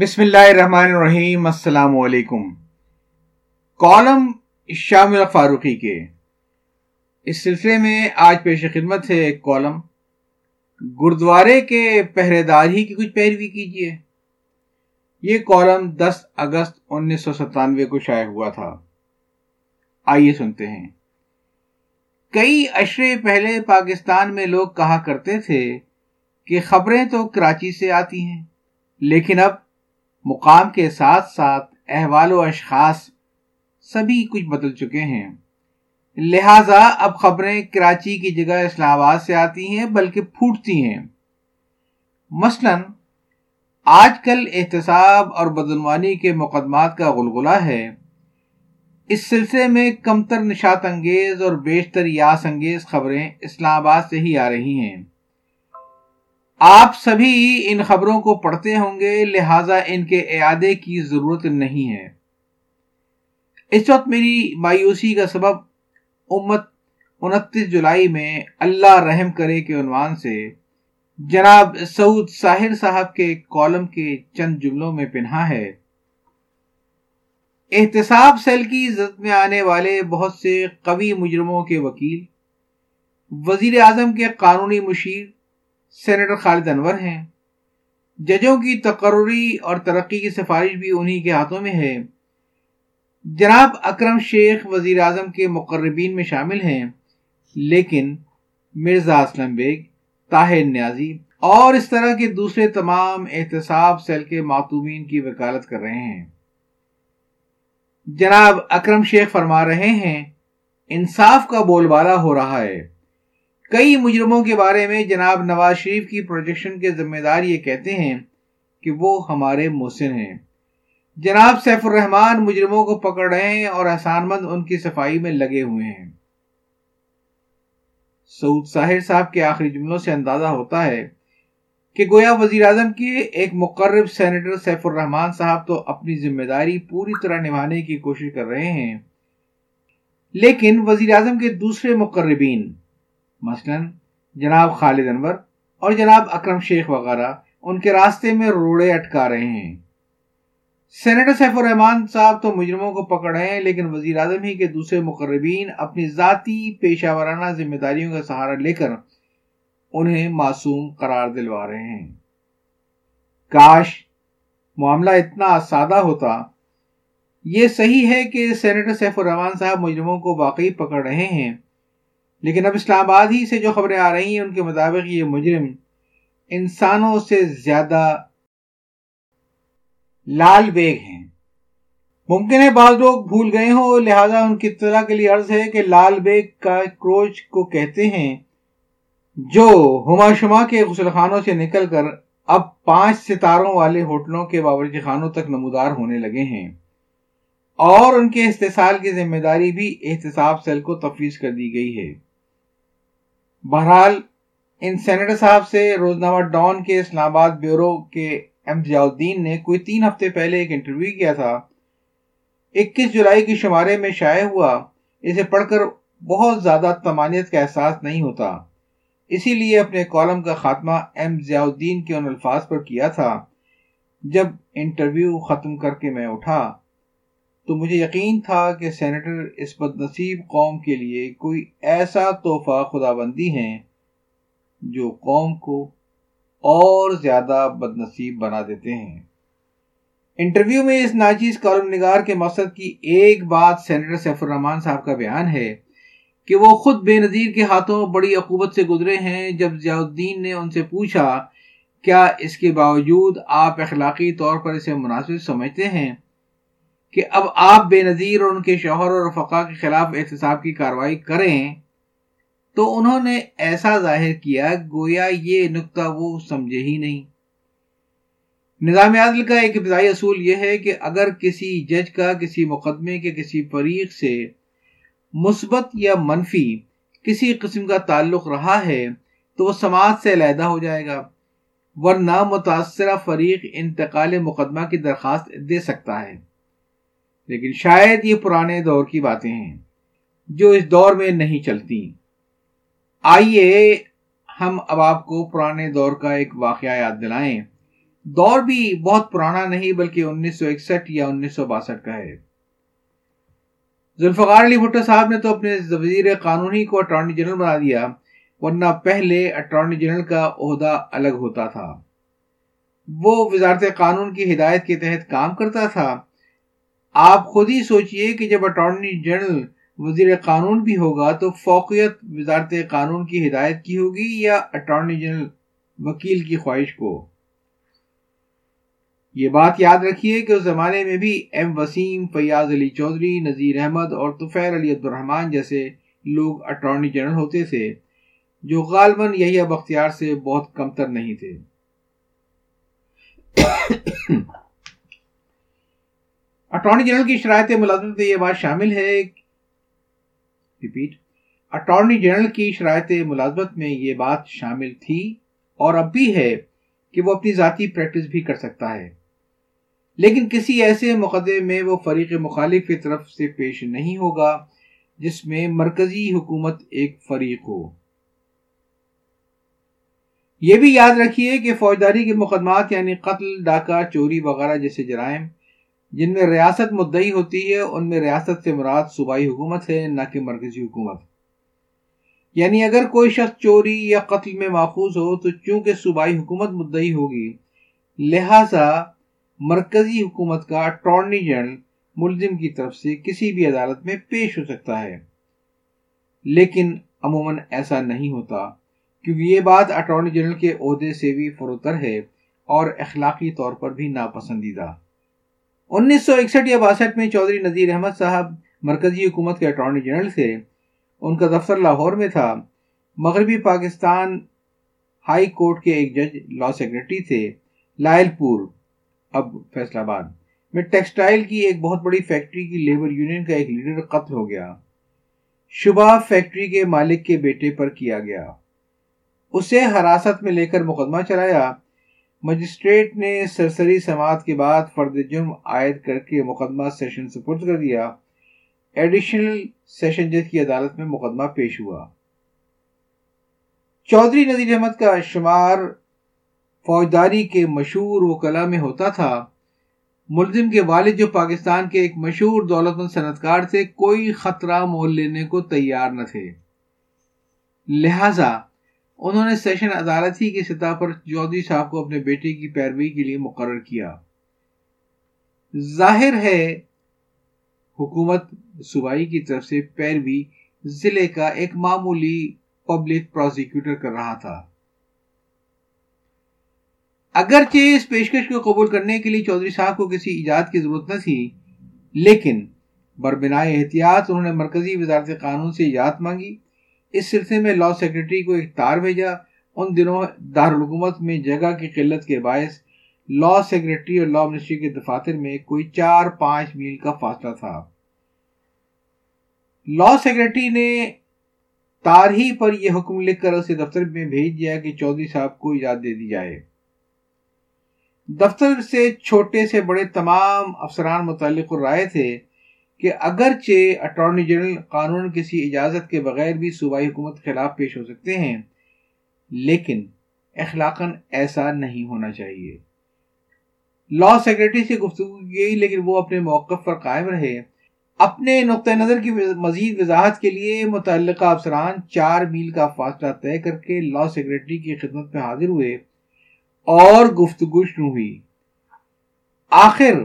بسم اللہ الرحمن الرحیم. السلام علیکم. کالم شاہ محی الحق فاروقی کے اس سلسلے میں آج پیش خدمت ہے ایک کالم گردوارے کے پہرے دار ہی کی کچھ پیروی کیجیے. یہ کالم 10 اگست 1997 کو شائع ہوا تھا. آئیے سنتے ہیں. کئی عشرے پہلے پاکستان میں لوگ کہا کرتے تھے کہ خبریں تو کراچی سے آتی ہیں، لیکن اب مقام کے ساتھ ساتھ احوال و اشخاص سبھی کچھ بدل چکے ہیں، لہٰذا اب خبریں کراچی کی جگہ اسلام آباد سے آتی ہیں، بلکہ پھوٹتی ہیں. مثلاً آج کل احتساب اور بدعنوانی کے مقدمات کا غلغلہ ہے. اس سلسلے میں کمتر نشاط انگیز اور بیشتر یاس انگیز خبریں اسلام آباد سے ہی آ رہی ہیں. آپ سبھی ان خبروں کو پڑھتے ہوں گے، لہٰذا ان کے اعادے کی ضرورت نہیں ہے. اس وقت میری مایوسی کا سبب امت 29 جولائی میں اللہ رحم کرے کے عنوان سے جناب سعود ساہر صاحب کے کالم کے چند جملوں میں پنہا ہے. احتساب سیل کی زد میں آنے والے بہت سے قوی مجرموں کے وکیل وزیر اعظم کے قانونی مشیر سینیٹر خالد انور ہیں. ججوں کی تقرری اور ترقی کی سفارش بھی انہی کے ہاتھوں میں ہے. جناب اکرم شیخ وزیر اعظم کے مقربین میں شامل ہیں، لیکن مرزا اسلم بیگ، طاہر نیازی اور اس طرح کے دوسرے تمام احتساب سیل کے معتومین کی وکالت کر رہے ہیں. جناب اکرم شیخ فرما رہے ہیں انصاف کا بول بالا ہو رہا ہے. کئی مجرموں کے بارے میں جناب نواز شریف کی پروجیکشن کے ذمہ دار یہ کہتے ہیں کہ وہ ہمارے محسن ہیں. جناب سیف الرحمن مجرموں کو پکڑ رہے ہیں اور احسان مند ان کی صفائی میں لگے ہوئے ہیں. سعود ساہر صاحب کے آخری جملوں سے اندازہ ہوتا ہے کہ گویا وزیراعظم کے ایک مقرب سینیٹر سیف الرحمن صاحب تو اپنی ذمہ داری پوری طرح نبھانے کی کوشش کر رہے ہیں، لیکن وزیراعظم کے دوسرے مقربین مثلاً جناب خالد انور اور جناب اکرم شیخ وغیرہ ان کے راستے میں روڑے اٹکا رہے ہیں. سینیٹر سیف الرحمن صاحب تو مجرموں کو پکڑ رہے ہیں، لیکن وزیراعظم ہی کے دوسرے مقربین اپنی ذاتی پیشہ ورانہ ذمہ داریوں کا سہارا لے کر انہیں معصوم قرار دلوا رہے ہیں. کاش معاملہ اتنا سادہ ہوتا. یہ صحیح ہے کہ سینیٹر سیف الرحمن صاحب مجرموں کو واقعی پکڑ رہے ہیں، لیکن اب اسلام آباد ہی سے جو خبریں آ رہی ہیں ان کے مطابق یہ مجرم انسانوں سے زیادہ لال بیگ ہیں. ممکن ہے بعض لوگ بھول گئے ہوں، لہذا ان کی اطلاع کے لیے عرض ہے کہ لال بیگ کا کروچ کو کہتے ہیں جو ہما شما کے غسل خانوں سے نکل کر اب 5 ستاروں والے ہوٹلوں کے باورچی خانوں تک نمودار ہونے لگے ہیں، اور ان کے استحصال کی ذمہ داری بھی احتساب سیل کو تفویض کر دی گئی ہے. بہرحال ان سینیٹر صاحب سے روزنامہ ڈان کے اسلام آباد بیورو کے ضیاء الدین نے کوئی 3 ہفتے پہلے ایک انٹرویو کیا تھا. 21 جولائی کے شمارے میں شائع ہوا. اسے پڑھ کر بہت زیادہ طمانیت کا احساس نہیں ہوتا، اسی لیے اپنے کالم کا خاتمہ ضیاء الدین کے ان الفاظ پر کیا تھا. جب انٹرویو ختم کر کے میں اٹھا تو مجھے یقین تھا کہ سینیٹر اس بد نصیب قوم کے لیے کوئی ایسا تحفہ خداوندی ہیں جو قوم کو اور زیادہ بد نصیب بنا دیتے ہیں. انٹرویو میں اس ناچیز کالم نگار کے مقصد کی ایک بات سینیٹر سیف الرحمن صاحب کا بیان ہے کہ وہ خود بے نظیر کے ہاتھوں بڑی عقوبت سے گزرے ہیں. جب ضیاء الدین نے ان سے پوچھا کیا اس کے باوجود آپ اخلاقی طور پر اسے مناسب سمجھتے ہیں کہ اب آپ بے نظیر اور ان کے شوہر اور رفقا کے خلاف احتساب کی کارروائی کریں، تو انہوں نے ایسا ظاہر کیا گویا یہ نقطہ وہ سمجھے ہی نہیں. نظام عدل کا ایک ابتدائی اصول یہ ہے کہ اگر کسی جج کا کسی مقدمے کے کسی فریق سے مثبت یا منفی کسی قسم کا تعلق رہا ہے تو وہ سماعت سے علیحدہ ہو جائے گا، ورنہ متاثرہ فریق انتقال مقدمہ کی درخواست دے سکتا ہے. لیکن شاید یہ پرانے دور کی باتیں ہیں جو اس دور میں نہیں چلتی. آئیے ہم اب آپ کو پرانے دور کا ایک واقعہ یاد دلائیں دور بھی بہت پرانا نہیں بلکہ 1961 یا 1962 کا ہے. ذوالفقار علی بھٹو صاحب نے تو اپنے وزیر قانونی کو اٹارنی جنرل بنا دیا، ورنہ پہلے اٹارنی جنرل کا عہدہ الگ ہوتا تھا. وہ وزارت قانون کی ہدایت کے تحت کام کرتا تھا. آپ خود ہی سوچئے کہ جب اٹارنی جنرل وزیر قانون بھی ہوگا تو فوقیت وزارت قانون کی ہدایت کی ہوگی یا اٹارنی جنرل وکیل کی خواہش کو. یہ بات یاد رکھیے کہ اس زمانے میں بھی ایم وسیم، فیاض علی چودھری، نذیر احمد اور طفیل علی عبد الرحمٰن جیسے لوگ اٹارنی جنرل ہوتے تھے جو غالباً یحییٰ بختیار سے بہت کمتر نہیں تھے. اٹارنی جنرل کی شرائط ملازمت میں یہ بات شامل ہے اٹارنی جنرل کی شرائط ملازمت میں یہ بات شامل تھی اور اب بھی ہے کہ وہ اپنی ذاتی پریکٹس بھی کر سکتا ہے، لیکن کسی ایسے مقدمے میں وہ فریق مخالف کی طرف سے پیش نہیں ہوگا جس میں مرکزی حکومت ایک فریق ہو. یہ بھی یاد رکھیے کہ فوجداری کے مقدمات یعنی قتل، ڈاکہ، چوری وغیرہ جیسے جرائم جن میں ریاست مدعی ہوتی ہے، ان میں ریاست سے مراد صوبائی حکومت ہے نہ کہ مرکزی حکومت. یعنی اگر کوئی شخص چوری یا قتل میں ماخوذ ہو تو چونکہ صوبائی حکومت مدعی ہوگی، لہذا مرکزی حکومت کا اٹارنی جنرل ملزم کی طرف سے کسی بھی عدالت میں پیش ہو سکتا ہے، لیکن عموماً ایسا نہیں ہوتا کیونکہ یہ بات اٹارنی جنرل کے عہدے سے بھی فروتر ہے اور اخلاقی طور پر بھی ناپسندیدہ. 1961 یا 62 میں چودھری نذیر احمد صاحب مرکزی حکومت کے اٹارنی جنرل تھے. ان کا دفتر لاہور میں تھا. مغربی پاکستان ہائی کورٹ کے ایک جج لا سیکرٹری تھے. لائل پور اب فیصل آباد میں ٹیکسٹائل کی ایک بہت بڑی فیکٹری کی لیبر یونین کا ایک لیڈر قتل ہو گیا. شبہ فیکٹری کے مالک کے بیٹے پر کیا گیا. اسے حراست میں لے کر مقدمہ چلایا. مجسٹریٹ نے سرسری سماعت کے بعد فرد جرم عائد کر کے مقدمہ سیشن سپرد کر دیا. ایڈیشنل سیشن جج کی عدالت میں مقدمہ پیش ہوا. چودھری نذیر احمد کا شمار فوجداری کے مشہور وکلا میں ہوتا تھا. ملزم کے والد جو پاکستان کے ایک مشہور دولت مند صنعتکار تھے، کوئی خطرہ مول لینے کو تیار نہ تھے، لہذا انہوں نے سیشن عدالت ہی کی سطح پر چودھری صاحب کو اپنے بیٹے کی پیروی کے لیے مقرر کیا. ظاہر ہے حکومت صوبائی کی طرف سے پیروی ضلع کا ایک معمولی پبلک پروزیکیوٹر کر رہا تھا. اگرچہ اس پیشکش کو قبول کرنے کے لیے چودھری صاحب کو کسی ایجاد کی ضرورت نہ تھی، لیکن بربنائے احتیاط انہوں نے مرکزی وزارت قانون سے ایجاد مانگی. اس سلسلے میں لا سیکرٹری کو ایک تار بھیجا. ان دنوں دارالحکومت میں جگہ کی قلت کے باعث لا سیکرٹری اور لا منسٹری کے دفاتر میں کوئی 4-5 میل کا فاصلہ تھا. لا سیکرٹری نے تار ہی پر یہ حکم لکھ کر اسے دفتر میں بھیج دیا کہ چودھری صاحب کو ایجاد دے دی جائے. دفتر سے چھوٹے سے بڑے تمام افسران متعلق رائے تھے کہ اگرچہ اٹارنی جنرل قانون کسی اجازت کے بغیر بھی صوبائی حکومت کے خلاف پیش ہو سکتے ہیں، لیکن اخلاقاً ایسا نہیں ہونا چاہیے. لا سیکرٹری سے گفتگو کی گئی، لیکن وہ اپنے موقف پر قائم رہے. اپنے نقطہ نظر کی مزید وضاحت کے لیے متعلقہ افسران 4 میل کا فاصلہ طے کر کے لا سیکرٹری کی خدمت میں حاضر ہوئے اور گفتگو شروع ہوئی. آخر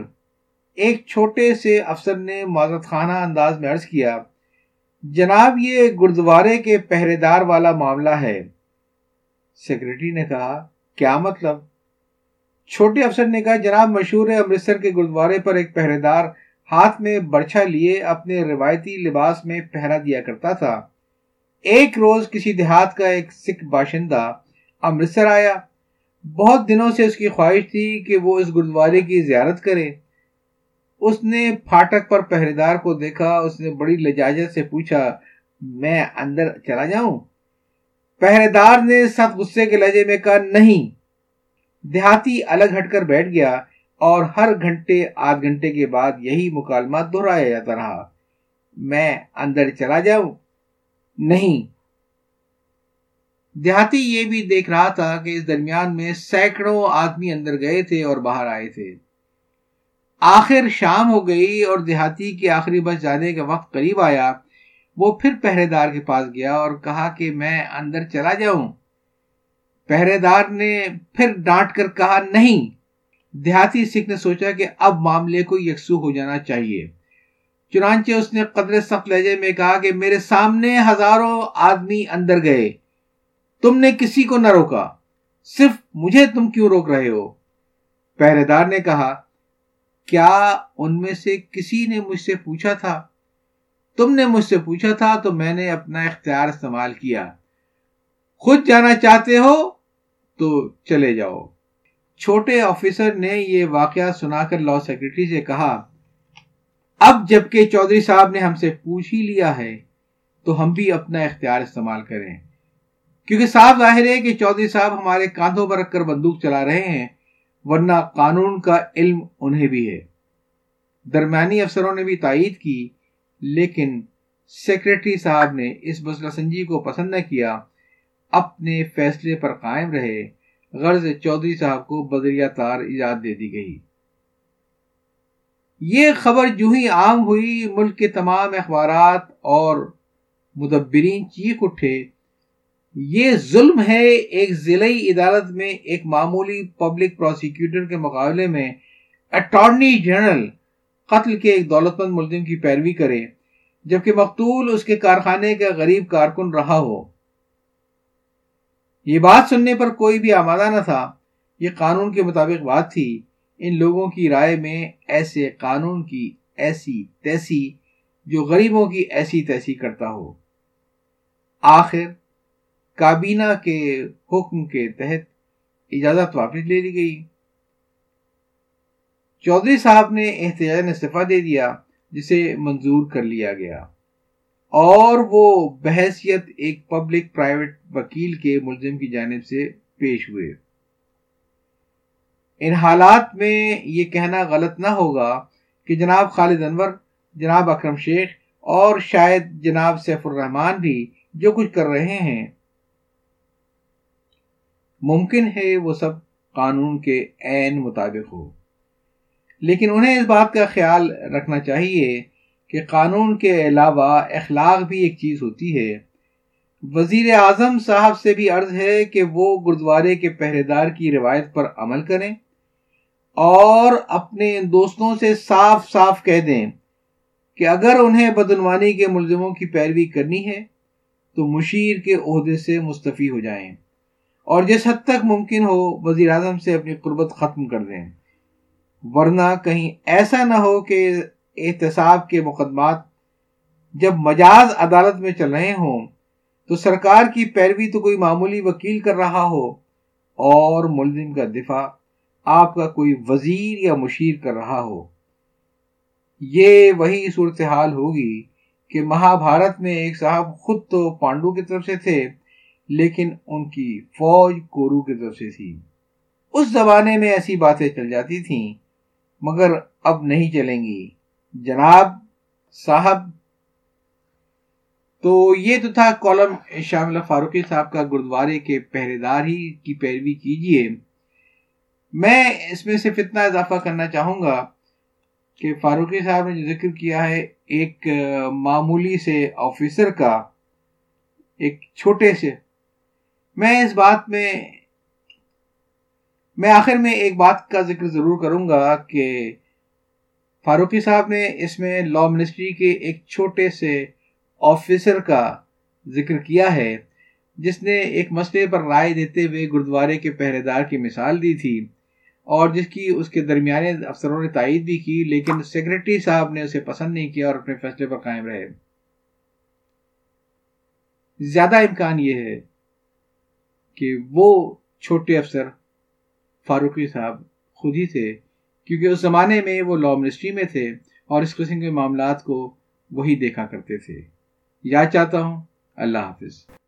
ایک چھوٹے سے افسر نے معذرت خانہ انداز میں عرض کیا، جناب یہ گردوارے کے پہرے دار والا معاملہ ہے. سیکرٹری نے کہا، کیا مطلب؟ چھوٹے افسر نے کہا، جناب مشہور امرتسر کے گردوارے پر ایک پہرے دار ہاتھ میں برچھا لیے اپنے روایتی لباس میں پہرا دیا کرتا تھا. ایک روز کسی دیہات کا ایک سکھ باشندہ امرتسر آیا. بہت دنوں سے اس کی خواہش تھی کہ وہ اس گردوارے کی زیارت کرے. اس نے پھاٹک پر پہرے دار کو دیکھا. اس نے بڑی لجاجت سے پوچھا، میں اندر چلا جاؤں؟ پہرے دار نے سخت غصے کے لہجے میں کہا، نہیں. دیہاتی الگ ہٹ کر بیٹھ گیا اور ہر گھنٹے آدھ گھنٹے کے بعد یہی مکالمہ دہرایا جاتا رہا، میں اندر چلا جاؤں، نہیں. دیہاتی یہ بھی دیکھ رہا تھا کہ اس درمیان میں سینکڑوں آدمی اندر گئے تھے اور باہر آئے تھے. آخر شام ہو گئی اور دیہاتی کے آخری بس جانے کا وقت قریب آیا. وہ پھر پہرے دار کے پاس گیا اور کہا کہ میں اندر چلا جاؤں. پہرے دار نے پھر ڈانٹ کر کہا نہیں. دیہاتی سکھ نے سوچا کہ اب معاملے کو یکسو ہو جانا چاہیے, چنانچہ اس نے قدرے سخت لہجے میں کہا کہ میرے سامنے ہزاروں آدمی اندر گئے, تم نے کسی کو نہ روکا, صرف مجھے تم کیوں روک رہے ہو؟ پہرے دار نے کہا کیا ان میں سے کسی نے مجھ سے پوچھا تھا؟ تم نے مجھ سے پوچھا تھا تو میں نے اپنا اختیار استعمال کیا. خود جانا چاہتے ہو تو چلے جاؤ. چھوٹے آفیسر نے یہ واقعہ سنا کر لاء سیکرٹری سے کہا اب جبکہ چودھری صاحب نے ہم سے پوچھ ہی لیا ہے تو ہم بھی اپنا اختیار استعمال کریں, کیونکہ صاف ظاہر ہے کہ چودھری صاحب ہمارے کاندھوں پر رکھ کر بندوق چلا رہے ہیں, ورنہ قانون کا علم انہیں بھی ہے. درمیانی افسروں نے بھی تائید کی, لیکن سیکرٹری صاحب نے اس مسئلہ سنجی کو پسند نہ کیا, اپنے فیصلے پر قائم رہے. غرض چودھری صاحب کو بدریہ تار ایجاد دے دی گئی. یہ خبر جو ہی عام ہوئی, ملک کے تمام اخبارات اور مدبرین چیخ اٹھے یہ ظلم ہے. ایک ضلعی عدالت میں ایک معمولی پبلک پروسیکیوٹر کے مقابلے میں اٹارنی جنرل قتل کے ایک دولت مند ملزم کی پیروی کرے, جبکہ مقتول اس کے کارخانے کا غریب کارکن رہا ہو. یہ بات سننے پر کوئی بھی آمادہ نہ تھا. یہ قانون کے مطابق بات تھی. ان لوگوں کی رائے میں ایسے قانون کی ایسی تیسی جو غریبوں کی ایسی تیسی کرتا ہو. آخر کابینہ کے حکم کے تحت اجازت واپس لے لی گئی. چودھری صاحب نے احتجاج استعفیٰ دے دیا, جسے منظور کر لیا گیا, اور وہ بحیثیت ایک پبلک پرائیویٹ وکیل کے ملزم کی جانب سے پیش ہوئے. ان حالات میں یہ کہنا غلط نہ ہوگا کہ جناب خالد انور, جناب اکرم شیخ اور شاید جناب سیف الرحمن بھی جو کچھ کر رہے ہیں, ممکن ہے وہ سب قانون کے عین مطابق ہو, لیکن انہیں اس بات کا خیال رکھنا چاہیے کہ قانون کے علاوہ اخلاق بھی ایک چیز ہوتی ہے. وزیر اعظم صاحب سے بھی عرض ہے کہ وہ گردوارے کے پہرے دار کی روایت پر عمل کریں اور اپنے دوستوں سے صاف صاف کہہ دیں کہ اگر انہیں بدعنوانی کے ملزموں کی پیروی کرنی ہے تو مشیر کے عہدے سے مستعفی ہو جائیں اور جس حد تک ممکن ہو وزیر اعظم سے اپنی قربت ختم کر دیں, ورنہ کہیں ایسا نہ ہو کہ احتساب کے مقدمات جب مجاز عدالت میں چل رہے ہوں تو سرکار کی پیروی تو کوئی معمولی وکیل کر رہا ہو اور ملزم کا دفاع آپ کا کوئی وزیر یا مشیر کر رہا ہو. یہ وہی صورتحال ہوگی کہ مہابھارت میں ایک صاحب خود تو پانڈو کی طرف سے تھے, لیکن ان کی فوج کورو کی طرف سے تھی. اس زمانے میں ایسی باتیں چل جاتی تھیں, مگر اب نہیں چلیں گی جناب صاحب. تو یہ تو تھا کالم شاہ محی الحق فاروقی صاحب کا, گردوارے کے پہرے دار ہی کی پیروی کیجیے. میں اس میں صرف اتنا اضافہ کرنا چاہوں گا کہ فاروقی صاحب نے جو ذکر کیا ہے ایک معمولی سے آفیسر کا, ایک چھوٹے سے, میں اس بات میں آخر میں ایک بات کا ذکر ضرور کروں گا کہ فاروقی صاحب نے اس میں لاء منسٹری کے ایک چھوٹے سے آفیسر کا ذکر کیا ہے, جس نے ایک مسئلے پر رائے دیتے ہوئے گردوارے کے پہرے دار کی مثال دی تھی اور جس کی اس کے درمیانے افسروں نے تائید بھی کی, لیکن سیکرٹری صاحب نے اسے پسند نہیں کیا اور اپنے فیصلے پر قائم رہے. زیادہ امکان یہ ہے کہ وہ چھوٹے افسر فاروقی صاحب خود ہی تھے, کیونکہ اس زمانے میں وہ لاء منسٹری میں تھے اور اس قسم کے معاملات کو وہی دیکھا کرتے تھے. یاد چاہتا ہوں. اللہ حافظ.